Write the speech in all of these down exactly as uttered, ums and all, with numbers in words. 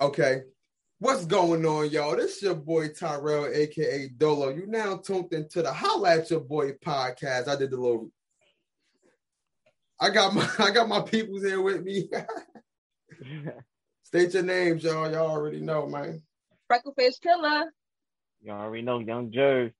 Okay, what's going on, y'all? This is your boy Tyrell, aka Dolo. You now tuned into the Holla At Your Boy podcast. I did the little. I got my I got my peoples here with me. State your names, y'all. Y'all already know, man. Freckleface Killer. Y'all already know, Young Jerz.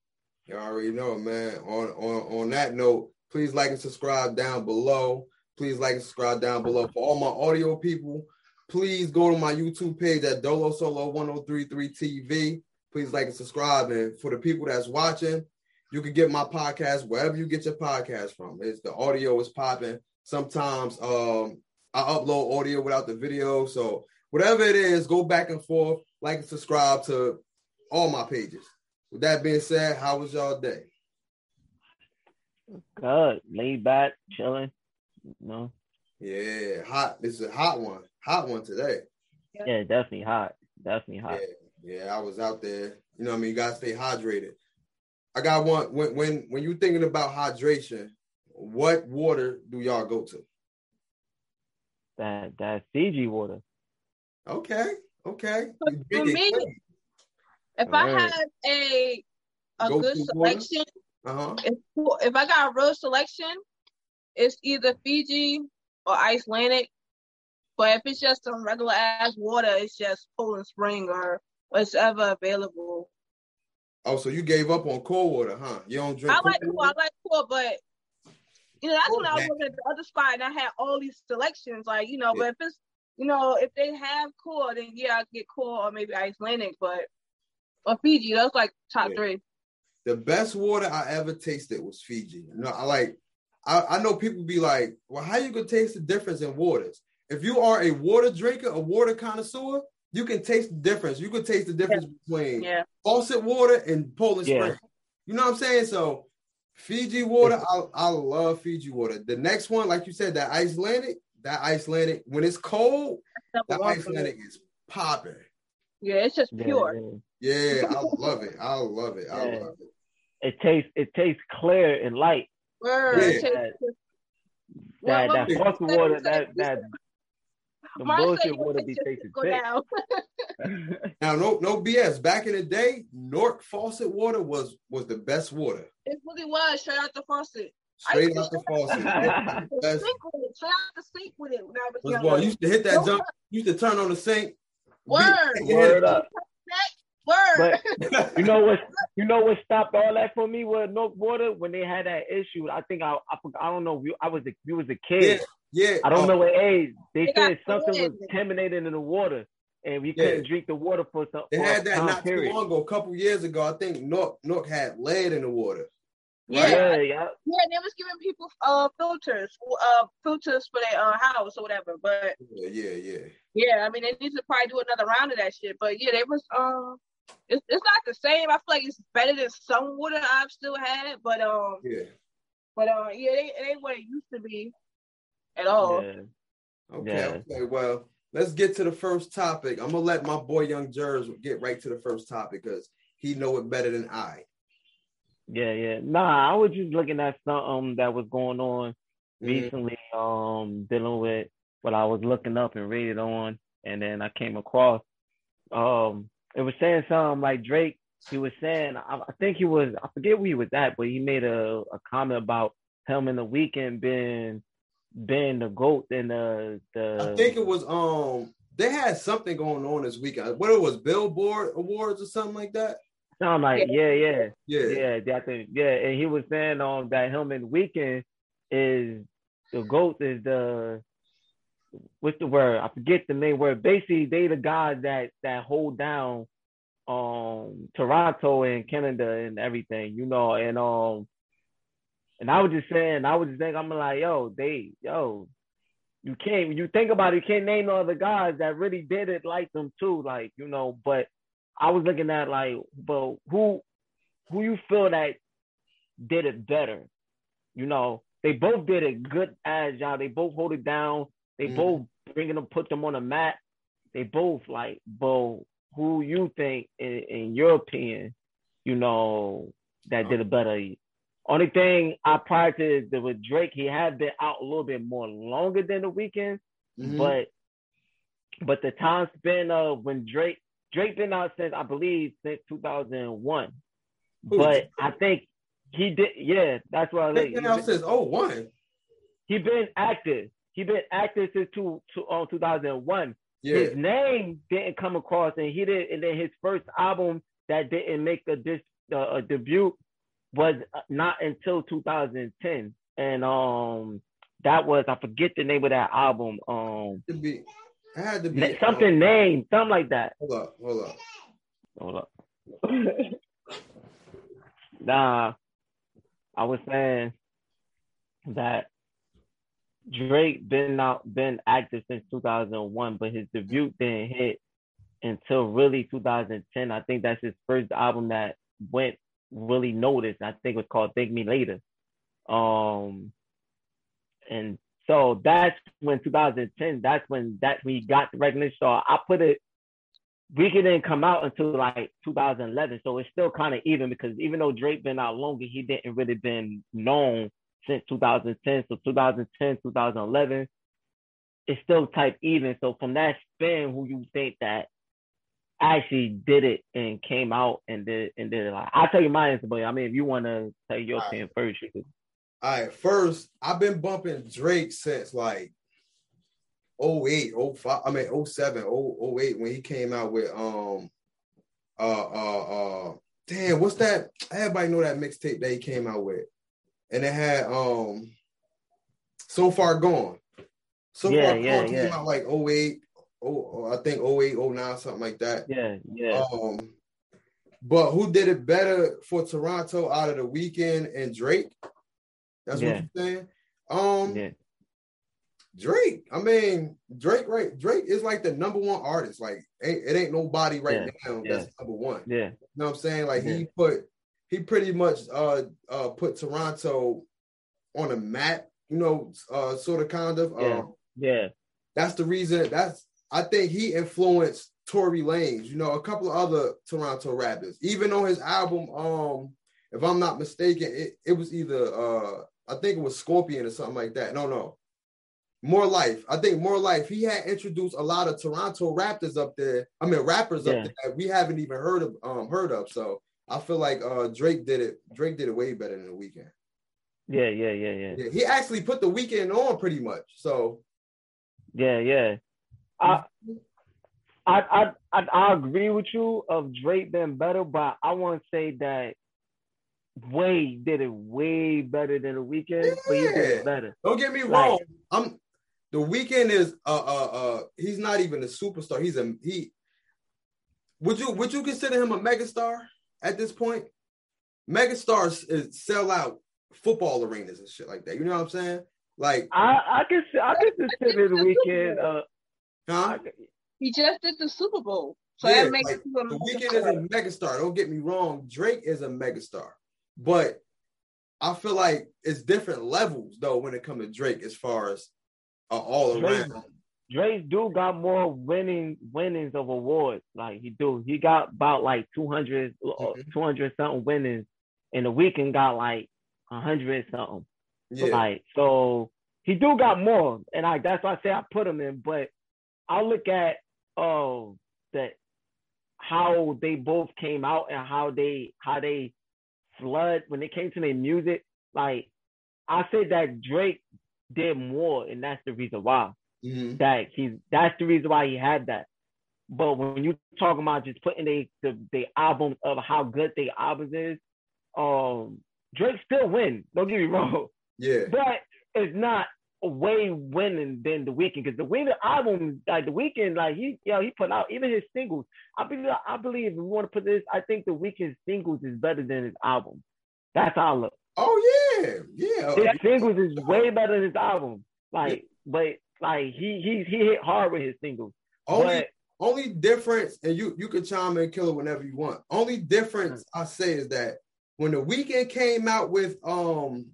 Y'all already know, man. On on on that note, please like and subscribe down below. Please like and subscribe down below for all my audio people. Please go to my YouTube page at Dolo Solo ten thirty-three T V. Please like and subscribe. And for the people that's watching, you can get my podcast wherever you get your podcast from. It's the audio is popping. Sometimes um, I upload audio without the video. So whatever it is, go back and forth, like and subscribe to all my pages. With that being said, how was y'all day? Good. Laid back, chilling. No. Yeah, hot. This is a hot one. Hot one today. Yeah, definitely hot. Definitely hot. Yeah, yeah, I was out there. You know what I mean? You gotta stay hydrated. I got one. When when when you thinking about hydration, what water do y'all go to? That that Fiji water. Okay. Okay. For me, if I have a a good selection, uh-huh. if, if I got a real selection, it's either Fiji or Icelandic. But if it's just some regular ass water, it's just Poland Spring or what's ever available. Oh, so you gave up on cold water, huh? You don't drink. I like cold. I like cold, but you know that's cold when I was working at the other spot and I had all these selections, like you know. Yeah. But if it's you know if they have cold, then yeah, I get cold or maybe Icelandic, but or Fiji. That's like top yeah. three. The best water I ever tasted was Fiji. You know, I like. I, I know people be like, well, how you gonna taste the difference in waters? If you are a water drinker, a water connoisseur, you can taste the difference. You can taste the difference yeah. between yeah. faucet water and Poland yeah. Spring. You know what I'm saying? So Fiji water, I, I love Fiji water. The next one, like you said, that Icelandic, that Icelandic, when it's cold, that Icelandic is popping. Yeah, it's just pure. Yeah, I love it. I love it. Yeah. I love it. It tastes, it tastes clear and light. Word. Yeah. That, that, well, that faucet water, that... that the bullshit water be tasting thick. Now, no, no B S. Back in the day, Nork faucet water was was the best water. It really was. Straight out the faucet. Straight out the faucet. Out the the sink with it. Straight out the sink with it. When I was young. Well, you used to hit that jump. You used to turn on the sink. Word. Beat, Word up. Word. But you know what? You know what stopped all that for me was Nork water when they had that issue. I think I I, I don't know. We, I was a, we was a kid. Yeah. Yeah, I don't um, know what age. They, they said something was contaminated in the water, and we yeah. couldn't drink the water for some. They for had that not period. too long ago, a couple years ago. I think Nork Nork had lead in the water. Yeah, right? yeah, yeah. Yeah, they was giving people uh filters, uh filters for their uh, house or whatever. But yeah, yeah, yeah. Yeah, I mean they need to probably do another round of that shit. But yeah, they was um, uh, it's it's not the same. I feel like it's better than some water I've still had, but um, yeah, but uh, yeah, they they what it used to be. At all. Yeah. Okay, yeah. okay. Well, let's get to the first topic. I'm gonna let my boy Young Jerz get right to the first topic because he know it better than I. Yeah, yeah. Nah, I was just looking at something that was going on mm-hmm. recently, um, dealing with what I was looking up and read it on, and then I came across um it was saying something like Drake, he was saying I, I think he was I forget where he was at, but he made a, a comment about him and the Weeknd being being the GOAT and the, the I think it was um they had something going on this weekend. What it was, Billboard Awards or something like that. Sound like yeah, yeah, yeah, yeah. yeah, I think, yeah. And he was saying on um, that him and Weeknd is the GOAT is the what's the word? I forget the main word. Basically, they the guys that that hold down um Toronto and Canada and everything, you know, and um. And I was just saying, I was just thinking, I'm like, yo, they, yo, you can't, when you think about it, you can't name all the guys that really did it like them too, like, you know, but I was looking at like, but who, who you feel that did it better? You know, they both did it good as y'all, they both hold it down, they mm. both bringing them, put them on the mat, they both like, but who you think, in, in your opinion, you know, that oh. did it better? Only thing I prior to is that with Drake, he had been out a little bit more longer than the Weeknd, mm-hmm. but But the time span of when Drake, Drake been out since, I believe, since two thousand one. Ooh. But I think he did, yeah, that's what I think. He's been out since oh one. He been active. He been active since two, two, uh, two thousand one. Yeah. His name didn't come across, and he did, and then his first album that didn't make a, dis, uh, a debut was not until two thousand ten. And um, that was, I forget the name of that album. Um, I had to be something um, named, something like that. Hold up, hold up, hold up. Nah, I was saying that Drake been out, been active since two thousand one, but his debut didn't hit until really two thousand ten. I think that's his first album that went really noticed. I think it was called "Thank Me Later." Um, and. So that's when two thousand ten, that's when that's when he got the recognition. So I put it, Weeknd didn't come out until like two thousand eleven. So it's still kind of even because even though Drake been out longer, he didn't really been known since two thousand ten. So two thousand ten, two thousand eleven, it's still type even. So from that span, who you think that actually did it and came out and did and did it? Like, I'll tell you my answer, but I mean, if you want to tell your thing first, you could. All right, first, I've been bumping Drake since like oh eight, oh five, I mean oh seven, oh eight, when he came out with um uh uh uh damn, what's that? Everybody know that mixtape that he came out with. And it had um So Far Gone. So yeah, Far Gone yeah, came yeah. out like oh eight, oh I think oh eight, oh nine, something like that. Yeah, yeah. Um but who did it better for Toronto out of the Weeknd and Drake? That's yeah. what you're saying. Um, yeah. Drake. I mean, Drake. Right? Drake is like the number one artist. Like, ain't, it ain't nobody right yeah. now yeah. that's number one. Yeah. You know what I'm saying? Like, yeah. he put, he pretty much uh uh put Toronto on a map. You know, uh, sort of, kind of. Yeah. Um, yeah. That's the reason. That's I think he influenced Tory Lanez. You know, a couple of other Toronto rappers. Even on his album, um, if I'm not mistaken, it, it was either uh. I think it was Scorpion or something like that. No, no. More Life. I think More Life. He had introduced a lot of Toronto rappers up there. I mean, rappers yeah. up there that we haven't even heard of. Um, heard of. So I feel like uh, Drake did it. Drake did it way better than the Weeknd. Yeah, yeah, yeah, yeah, yeah. He actually put the Weeknd on pretty much. So. Yeah, yeah. I, I, I, I, I agree with you of Drake being better, but I want to say that Wayne did it way better than the Weeknd, yeah. but he did it better. Don't get me wrong. Like, I'm the Weeknd is uh uh uh he's not even a superstar. He's a he. Would you would you consider him a megastar at this point? Megastars is sell out football arenas and shit like that. You know what I'm saying? Like I I can I can consider the Weeknd. Uh, huh? He just did the Super Bowl, so yeah, that makes like, him a the Weeknd is a megastar. Don't get me wrong. Drake is a megastar. But I feel like it's different levels, though, when it comes to Drake as far as uh, all Drake, around. Drake do got more winning winnings of awards. Like, he do. He got about, like, two hundred mm-hmm. two hundred something winnings, and the Weeknd got, like, one hundred something. Yeah. Like, so he do got more, and I that's why I say I put him in. But I look at oh, that how they both came out and how they how they – flood when it came to their music. Like I said that Drake did more, and that's the reason why mm-hmm. that he's that's the reason why he had that. But when you talking about just putting they the, the albums of how good they albums is, um Drake still win, don't get me wrong, yeah, but it's not way winning than the Weeknd, because the Weeknd album, like the Weeknd, like he, you know, he put out even his singles. I believe, I believe, if we want to put this, I think the Weeknd singles is better than his album. That's how I look. Oh yeah, yeah. His singles is way better than his album. Like, yeah. but like he he he hit hard with his singles. Only but, only difference, and you you can chime in, Killer, whenever you want. Only difference I say is that when the Weeknd came out with um.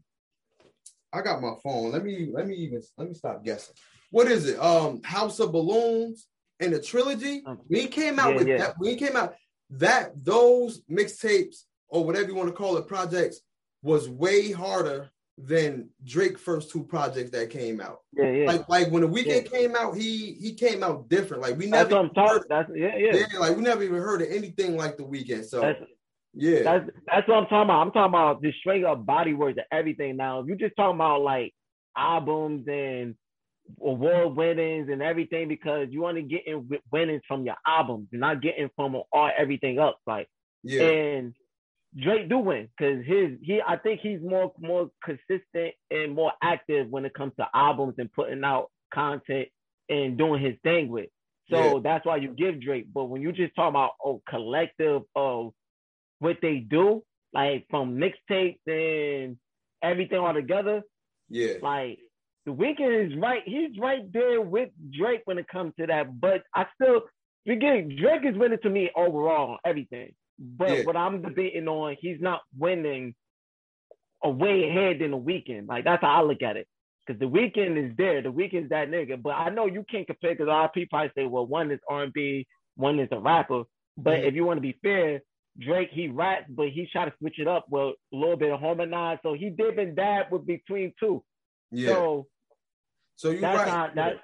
I got my phone. Let me let me even let me stop guessing. What is it? Um, House of Balloons and the trilogy. We came out yeah, with yeah. that. We came out that those mixtapes or whatever you want to call it projects was way harder than Drake's first two projects that came out. Yeah, yeah. Like, like when the Weeknd yeah. came out, he he came out different. Like we never. That's what I'm talking. That's yeah, yeah, yeah. Like we never even heard of anything like the Weeknd. So. That's, Yeah, that's that's what I'm talking about. I'm talking about just straight up body words and everything. Now, if you're just talking about like albums and award winnings and everything, because you want to get in winnings from your albums, you're not getting from all everything else. Like, yeah. And Drake do win because his he I think he's more more consistent and more active when it comes to albums and putting out content and doing his thing with. So yeah. that's why you give Drake. But when you just talking about oh collective of what they do, like from mixtapes and everything all together, yeah. Like the Weeknd is right, he's right there with Drake when it comes to that. But I still, again, Drake is winning to me overall on everything. But yeah. what I'm debating on, he's not winning a way ahead than the Weeknd. Like that's how I look at it, because the Weeknd is there, the Weeknd's that nigga. But I know you can't compare because a lot of people probably say, well, one is R and B, one is a rapper. But yeah. if you want to be fair, Drake, he raps, but he tried to switch it up with a little bit of harmonize. So he dip and dab with between two. Yeah. So, so you're that's right. Not, that's...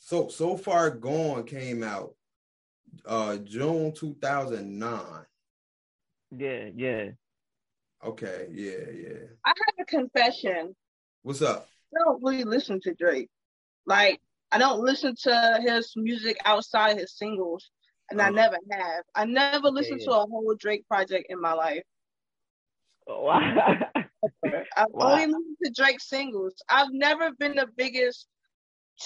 So so far gone came out uh June two thousand nine. Yeah, yeah. Okay, yeah, yeah. I have a confession. What's up? I don't really listen to Drake. Like, I don't listen to his music outside his singles. And oh. I never have. I never listened yeah. to a whole Drake project in my life. Oh, wow. I've wow. only listened to Drake singles. I've never been the biggest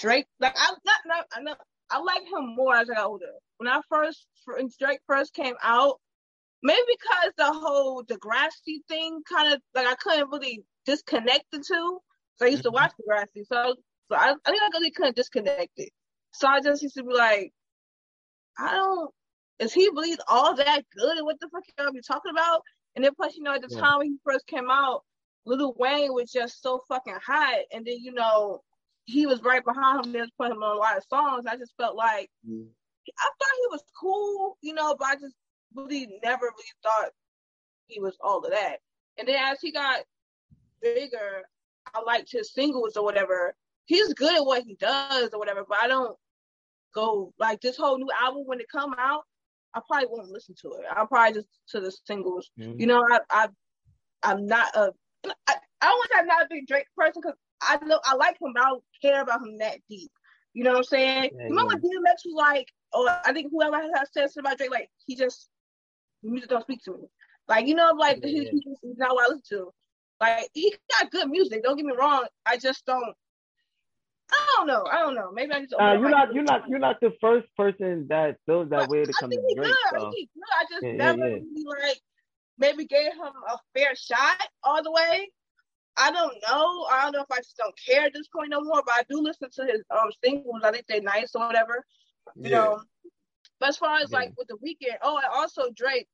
Drake. Like I, not, not, I, not, I like him more as I got older. When I first, when Drake first came out, maybe because the whole Degrassi thing kind of like I couldn't really disconnect the two. So I used to watch Degrassi, so so I, I think I really couldn't disconnect it. So I just used to be like, I don't, is he really all that good and what the fuck y'all be talking about? And then plus, you know, at the yeah. time when he first came out, Lil Wayne was just so fucking hot. And then, you know, he was right behind him. They was putting him on a lot of songs. I just felt like, mm. I thought he was cool, you know, but I just really never really thought he was all of that. And then as he got bigger, I liked his singles or whatever. He's good at what he does or whatever, but I don't, go like this whole new album when it come out, I probably won't listen to it. I'll probably just to the singles. Mm-hmm. You know, I, I I'm not a I, I don't want to say I'm not a big Drake person because I know I like him, but I don't care about him that deep. You know what I'm saying? Yeah, Remember yeah. when D M X was like, or I think whoever has said something about Drake, like he just music don't speak to me. Like you know, like yeah. he, he's not what I listen to. Like he got good music. Don't get me wrong. I just don't. I don't know. I don't know. Maybe I just. Uh, you're not. You're not. You're not the first person that feels that way to come to Drake. I think he's good. I just yeah, never yeah, yeah. really like maybe gave him a fair shot all the way. I don't know. I don't know if I just don't care at this point no more. But I do listen to his um singles. I think they're nice or whatever. You yeah. know. But as far as yeah. like with the Weeknd, oh, and also Drake.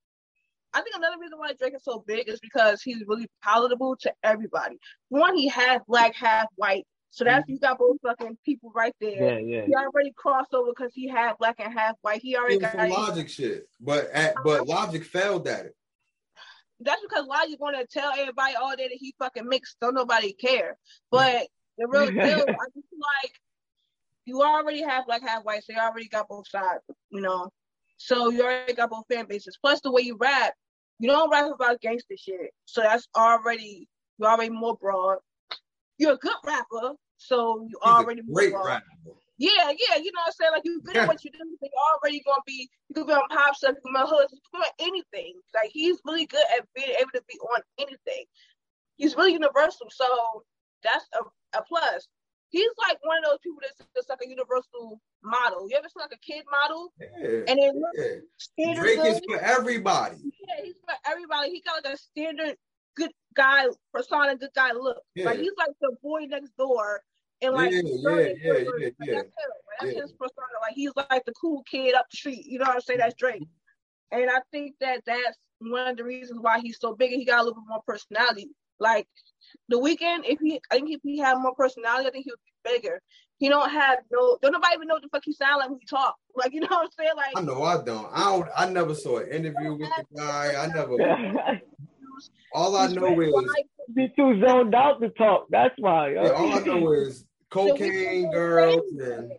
I think another reason why Drake is so big is because he's really palatable to everybody. One, he half black, half white. So that's, you got both fucking people right there. Yeah, yeah. He already crossed over because he had black and half white. He already got some Logic shit. But at, but Logic failed at it. That's because Logic wanted to tell everybody all day that he fucking mixed. Don't nobody care. But the real deal, I just like, you already have black, half white. So you already got both sides, you know. So you already got both fan bases. Plus the way you rap, you don't rap about gangster shit. So that's already, you're already more broad. You're a good rapper. So you He's already great rapper. Yeah, yeah, you know what I'm saying? Like you good at what you do, you're already gonna be you could be on pop stuff, you can be on anything. Like he's really good at being able to be on anything. He's really universal, so that's a, a plus. He's like one of those people that's just like a universal model. You ever seen like a kid model? Yeah, and then yeah. Drake good. Is for everybody. Yeah, he's for everybody. He got like a standard good guy persona, good guy look. Yeah. Like he's like the boy next door, and like yeah, yeah, yeah, yeah, yeah. Like, that's him. Like, that's yeah. his persona. Like he's like the cool kid up the street. You know what I'm saying? That's Drake. And I think that that's one of the reasons why he's so big. And he got a little bit more personality. Like the Weeknd, if he, I think if he had more personality, I think he would be bigger. He don't have no. Don't nobody even know what the fuck he sound like when he talk. Like you know what I'm saying? Like I know I don't. I don't. I never saw an interview with the guy. I never. All I know is Be too zoned out to talk. That's why. Yeah, all I know is cocaine, girls, and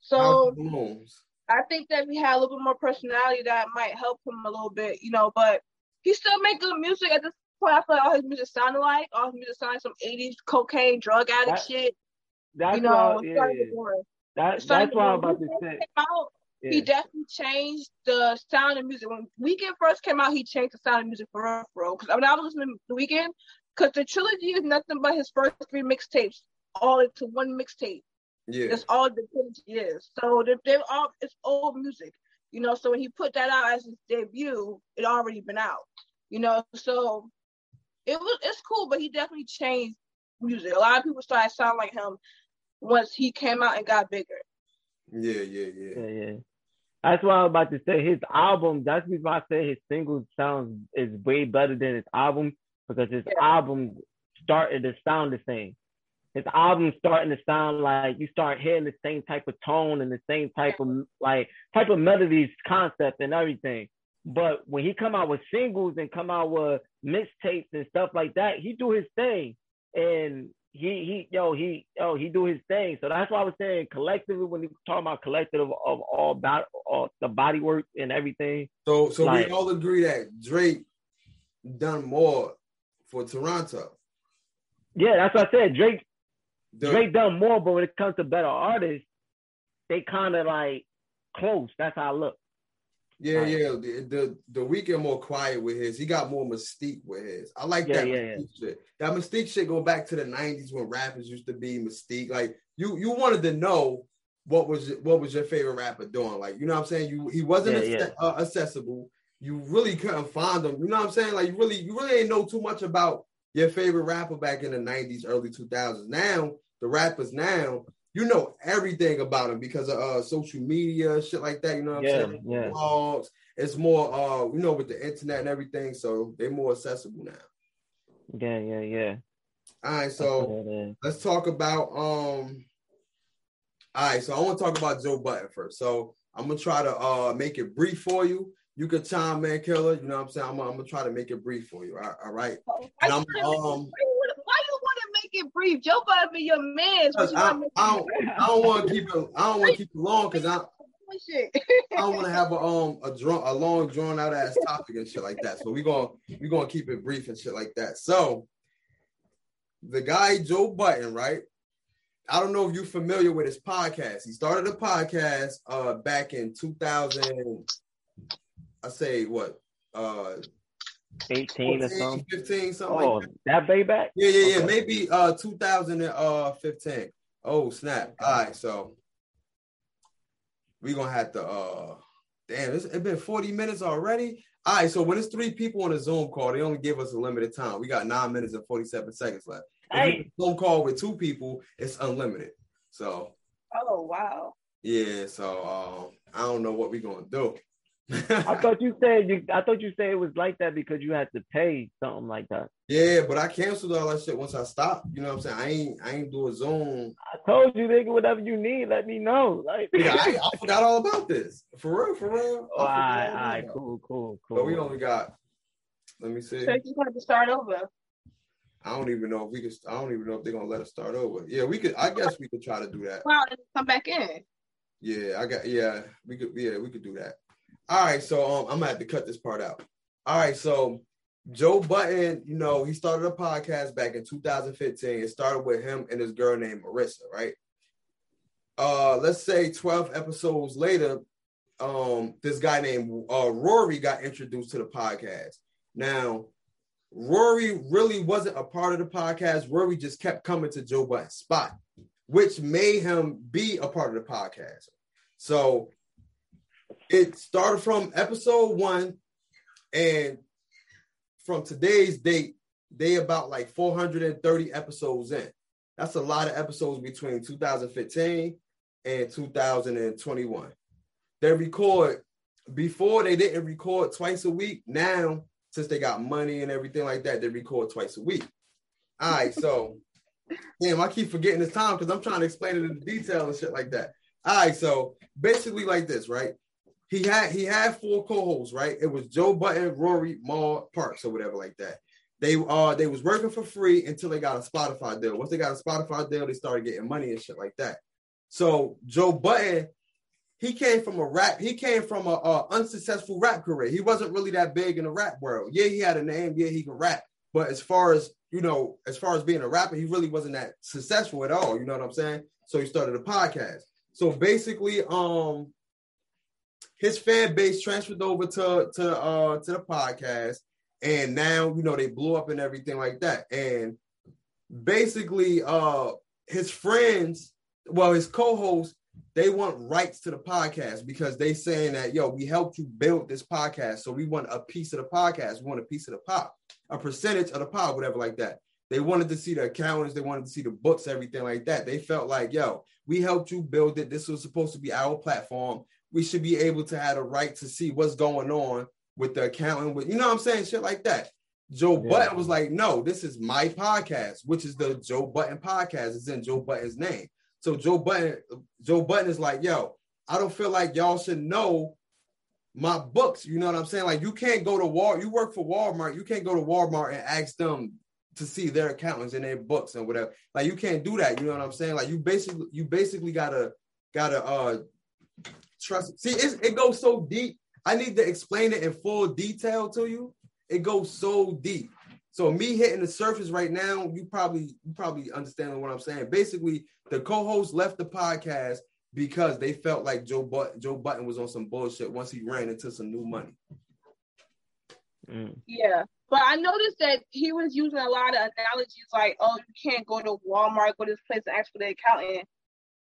so albums. I think that we had a little bit more personality that might help him a little bit, you know. But he still make good music at this point. I feel like all his music sounded like all his music sounded like some eighties cocaine drug addict that, shit. That's you know, why, yeah, that, that's why I'm about to say. Yeah. He definitely changed the sound of music. When Weeknd first came out, he changed the sound of music for us, bro. Because I mean, I was listening to The Weeknd, because the trilogy is nothing but his first three mixtapes, all into one mixtape. Yeah. That's all the trilogy is. So they're, they're all, it's old music, you know. So when he put that out as his debut, it already been out, you know. So it was it's cool, but he definitely changed music. A lot of people started sounding like him once he came out and got bigger. Yeah, yeah, yeah. Yeah, yeah. That's what I was about to say. His album, that's why I say his single sounds is way better than his album, because his yeah. album started to sound the same. His album starting to sound like you start hearing the same type of tone and the same type yeah. of like type of melodies, concept and everything. But when he come out with singles and come out with mixtapes and stuff like that, he do his thing. And He he yo he yo he do his thing. So that's why I was saying collectively when we talking about collective of, of all about all the body work and everything. So so like, we all agree that Drake done more for Toronto. Yeah, that's what I said. Drake the, Drake done more, but when it comes to better artists, they kind of like close. That's how I look. Yeah, like, yeah. The, the the Weeknd more quiet with his. He got more mystique with his. I like yeah, that yeah, mystique yeah. shit. That mystique shit go back to the nineties when rappers used to be mystique. Like you you wanted to know what was what was your favorite rapper doing. Like, you know what I'm saying? You he wasn't yeah, ac- yeah. Uh, accessible. You really couldn't find him. You know what I'm saying? Like you really you really ain't know too much about your favorite rapper back in the nineties, early two thousands. Now, the rappers now, you know everything about him because of uh, social media, shit like that. You know what I'm yeah, saying? Yeah. Blogs. It's more, uh, you know, with the internet and everything, so they're more accessible now. Yeah, yeah, yeah. All right, so let's talk about. Um, all right, so I want to talk about Joe Budden first. So I'm gonna try to uh, make it brief for you. You could chime in, Killer. You know what I'm saying? I'm, I'm gonna try to make it brief for you. All, all right. And I'm, um, It brief. Joe Budden be your man. I, you I, don't, I don't want to keep it. I don't want to keep it long because I, I don't want to have a um a drawn a long drawn out ass topic and shit like that. So we gonna we gonna keep it brief and shit like that. So the guy Joe Budden, right? I don't know if you're familiar with his podcast. He started a podcast uh back in two thousand. I say what uh. eighteen or something, fifteen, something oh, like that. That way back? Yeah, yeah, yeah. Okay. Maybe uh two thousand fifteen. Oh, snap. All right, so we're going to have to, uh, damn, it's, it's been forty minutes already. All right, so when it's three people on a Zoom call, they only give us a limited time. We got nine minutes and forty-seven seconds left. Hey. Zoom call with two people, it's unlimited. So. Oh, wow. Yeah, so um, I don't know what we're going to do. I thought you said you, I thought you said it was like that because you had to pay something like that. Yeah, but I canceled all that shit once I stopped. You know what I'm saying? I ain't I ain't do a Zoom. I told you, nigga, whatever you need, let me know. Like, yeah, I, I forgot all about this. For real, for real. Oh, all right, all right, cool, cool, cool. So we only got. Let me see. So you have to start over. I don't even know if we could. I don't even know if they're gonna let us start over. Yeah, we could. I guess we could try to do that. Well, come back in. Yeah, I got. Yeah, we could. Yeah, we could do that. All right, so um, I'm going to have to cut this part out. All right, so Joe Budden, you know, he started a podcast back in two thousand fifteen. It started with him and his girl named Marissa, right? Uh, let's say twelve episodes later, um, this guy named uh, Rory got introduced to the podcast. Now, Rory really wasn't a part of the podcast. Rory just kept coming to Joe Budden's spot, which made him be a part of the podcast. So it started from episode one, and from today's date, they about like four hundred thirty episodes in. That's a lot of episodes between two thousand fifteen and two thousand twenty-one. They record, before they didn't record twice a week. Now, since they got money and everything like that, they record twice a week. All right, so, damn, I keep forgetting this time because I'm trying to explain it in detail and shit like that. All right, so basically like this, right? He had he had four co-hosts, right? It was Joe Budden, Rory, Maud Parks, or whatever like that. They uh they was working for free until they got a Spotify deal. Once they got a Spotify deal, they started getting money and shit like that. So Joe Budden, he came from a rap, he came from a, a unsuccessful rap career. He wasn't really that big in the rap world. Yeah, he had a name, yeah, he could rap. But as far as, you know, as far as being a rapper, he really wasn't that successful at all. You know what I'm saying? So he started a podcast. So basically, um, his fan base transferred over to to uh to the podcast, and now you know they blew up and everything like that. And basically, uh, his friends, well, his co-hosts, they want rights to the podcast because they saying that, yo, we helped you build this podcast, so we want a piece of the podcast, we want a piece of the pop, a percentage of the pop, whatever like that. They wanted to see the accountants, they wanted to see the books, everything like that. They felt like, yo, we helped you build it. This was supposed to be our platform. We should be able to have a right to see what's going on with the accountant, with, you know what I'm saying? Shit like that. Joe yeah. Budden was like, no, this is my podcast, which is the Joe Budden podcast. It's in Joe Budden's name. So Joe Budden, Joe Budden is like, yo, I don't feel like y'all should know my books. You know what I'm saying? Like, you can't go to Walmart. You work for Walmart. You can't go to Walmart and ask them to see their accountants and their books and whatever. Like, you can't do that. You know what I'm saying? Like, you basically, you basically gotta, gotta, uh, trust. See, it's, it goes so deep. I need to explain it in full detail to you. It goes so deep. So me hitting the surface right now, you probably you probably understand what I'm saying. Basically, the co-host left the podcast because they felt like Joe Budden, Joe Budden was on some bullshit once he ran into some new money. Mm. Yeah, but I noticed that he was using a lot of analogies like, oh, you can't go to Walmart, go to this place and ask for the accountant.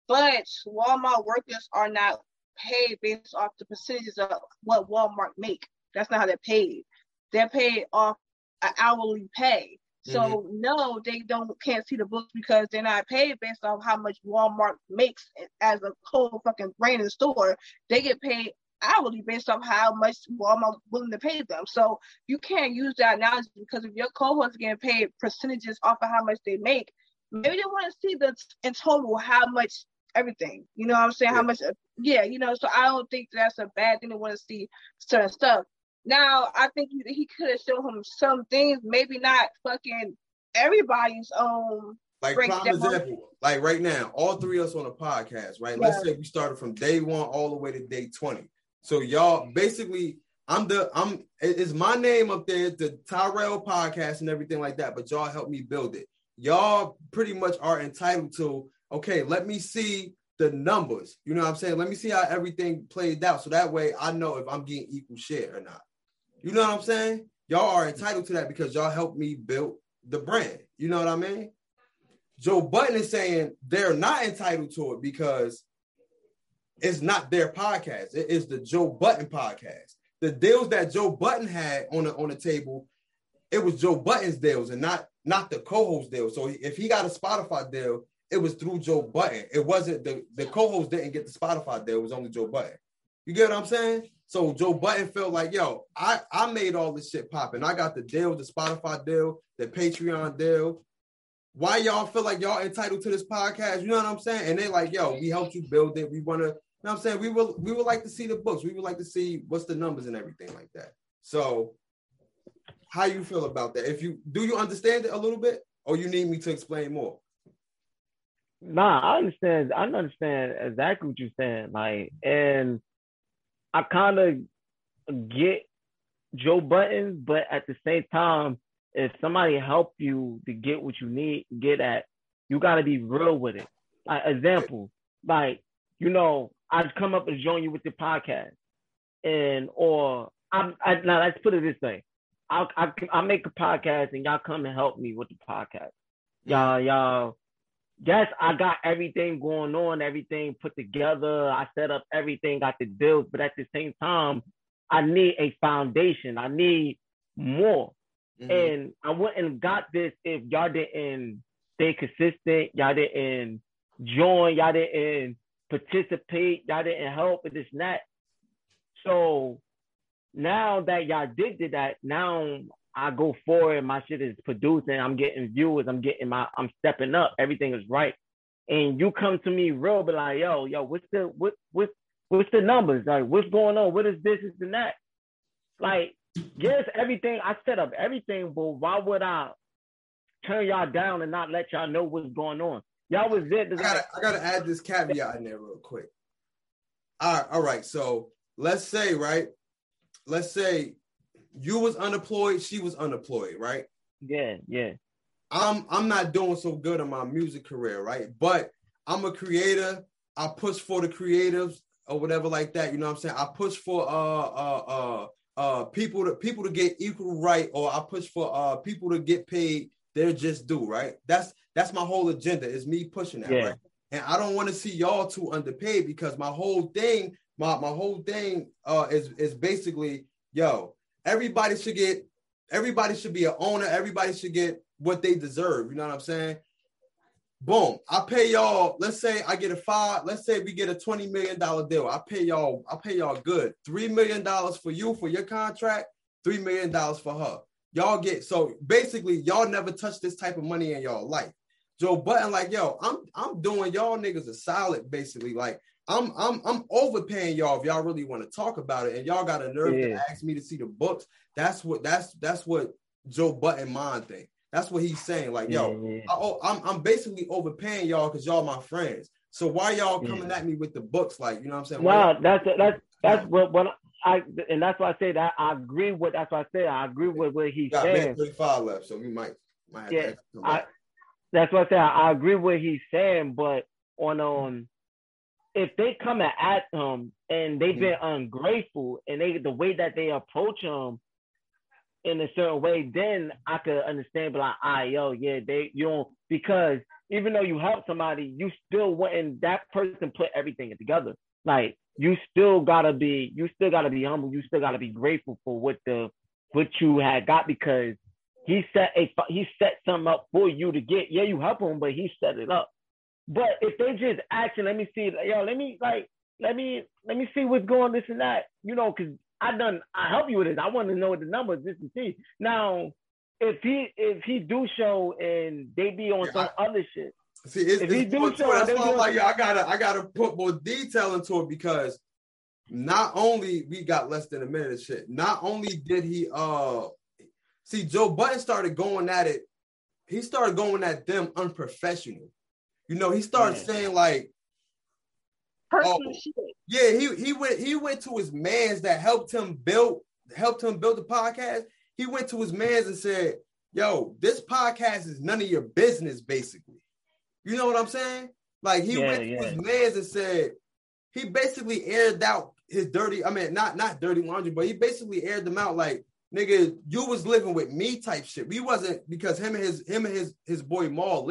But Walmart workers are not paid based off the percentages of what Walmart make. That's not how they're paid. They're paid off an hourly pay. So mm-hmm. no, they don't can't see the books because they're not paid based on how much Walmart makes as a cold fucking brain in the store. They get paid hourly based on how much Walmart willing to pay them. So you can't use that analogy because if your cohorts getting paid percentages off of how much they make, maybe they want to see the in total how much everything. You know what I'm saying? Yeah. How much? Yeah, you know. So I don't think that's a bad thing to want to see certain stuff. Now, I think he, he could have shown him some things, maybe not fucking everybody's own. Like, prime example, like right now, all three of us on a podcast, right? Yeah. Let's say we started from day one all the way to day twenty. So y'all, basically, I'm the, I'm, it's my name up there, the Tyrell podcast and everything like that, but y'all helped me build it. Y'all pretty much are entitled to, okay, let me see the numbers. You know what I'm saying? Let me see how everything played out. So that way I know if I'm getting equal share or not. You know what I'm saying? Y'all are entitled to that because y'all helped me build the brand. You know what I mean? Joe Budden is saying they're not entitled to it because it's not their podcast. It is the Joe Budden podcast. The deals that Joe Budden had on the, on the table, it was Joe Budden's deals and not, not the co-host deal. So if he got a Spotify deal, it was through Joe Budden. It wasn't the, the co-host didn't get the Spotify deal. It was only Joe Budden. You get what I'm saying? So Joe Budden felt like, yo, I, I made all this shit poppin'. I got the deal, the Spotify deal, the Patreon deal. Why y'all feel like y'all entitled to this podcast? You know what I'm saying? And they like, yo, we helped you build it. We want to, you know what I'm saying? We will, we would like to see the books. We would like to see what's the numbers and everything like that. So how you feel about that? If you, do you understand it a little bit or you need me to explain more? Nah, I understand. I understand exactly what you're saying. Like, and I kind of get Joe Budden, but at the same time, if somebody helped you to get what you need, get at, you got to be real with it. Like, example, like, you know, I'd come up and join you with the podcast, and or I'm I, now let's put it this way: I I I make a podcast, and y'all come and help me with the podcast. Y'all, y'all. Yes, I got everything going on, everything put together. I set up everything, got the deals. But at the same time, I need a foundation. I need more. Mm-hmm. And I wouldn't have got this if y'all didn't stay consistent. Y'all didn't join. Y'all didn't participate. Y'all didn't help with this and that. So now that y'all did, did that, now I go forward, my shit is producing, I'm getting viewers, I'm getting my, I'm stepping up, everything is right. And you come to me real, be like, yo, yo, what's the, what, what, what's the numbers? Like, what's going on? What is this, is and that? Like, yes, everything, I set up everything, but why would I turn y'all down and not let y'all know what's going on? Y'all was there. I gotta, I gotta add this caveat in there real quick. All right, all right. So let's say, right? Let's say you was unemployed, she was unemployed, right? Yeah, yeah. I'm I'm not doing so good in my music career, right? But I'm a creator. I push for the creatives or whatever like that. You know what I'm saying? I push for uh uh uh uh people to people to get equal right, or I push for uh people to get paid their just due, right? That's that's my whole agenda, is me pushing that, yeah. right? And I don't want to see y'all too underpaid, because my whole thing, my my whole thing uh is is basically, yo, everybody should get everybody should be an owner, everybody should get what they deserve, you know what I'm saying? Boom, I pay y'all, let's say I get a five, let's say we get a twenty million dollars deal. I pay y'all, I pay y'all good. three million dollars for you, for your contract, three million dollars for her. Y'all get, so basically y'all never touch this type of money in y'all life. Joe Budden like, yo, I'm I'm doing y'all niggas a solid, basically. Like, I'm I'm I'm overpaying y'all if y'all really want to talk about it, and y'all got a nerve yeah. to ask me to see the books. That's what that's that's what Joe Budden mind think. That's what he's saying. Like, yo, yeah, yeah. I, oh, I'm I'm basically overpaying y'all because y'all my friends. So why y'all coming yeah. at me with the books? Like, you know what I'm saying? Wow, that's that's that's what what I and that's why I say that I agree with. That's why I say I agree with what he's got saying. thirty-five left, so we might might have yeah, to I, that's what I say. I agree with what he's saying, but on um, if they coming at him and they've been mm-hmm. ungrateful and they the way that they approach him. In a certain way, then I could understand. But like, ah, yo, yeah, they, you don't, because even though you help somebody, you still wouldn't. That person put everything together. Like, you still gotta be, you still gotta be humble. You still gotta be grateful for what the, what you had got, because he set a, he set something up for you to get. Yeah, you help him, but he set it up. But if they just action, let me see, like, yo, let me like, let me, let me see what's going this and that, you know, because. I done. I help you with this. I want to know the numbers just to see. Now, if he if he do show and they be on yeah, some I, other shit. See, it's, if it's he do more, show, that's why I'm like, yo, I gotta I gotta put more detail into it, because not only we got less than a minute of shit. Not only did he uh see Joe Budden started going at it. He started going at them unprofessional. You know, he started yeah. saying like. Personal oh, shit. Yeah, he he went he went to his mans that helped him build helped him build the podcast. He went to his mans and said, "Yo, this podcast is none of your business." Basically, you know what I'm saying? Like he yeah, went yeah. to his mans and said, he basically aired out his dirty. I mean, not not dirty laundry, but he basically aired them out. Like, nigga, you was living with me type shit. We wasn't, because him and his him and his his boy Maul.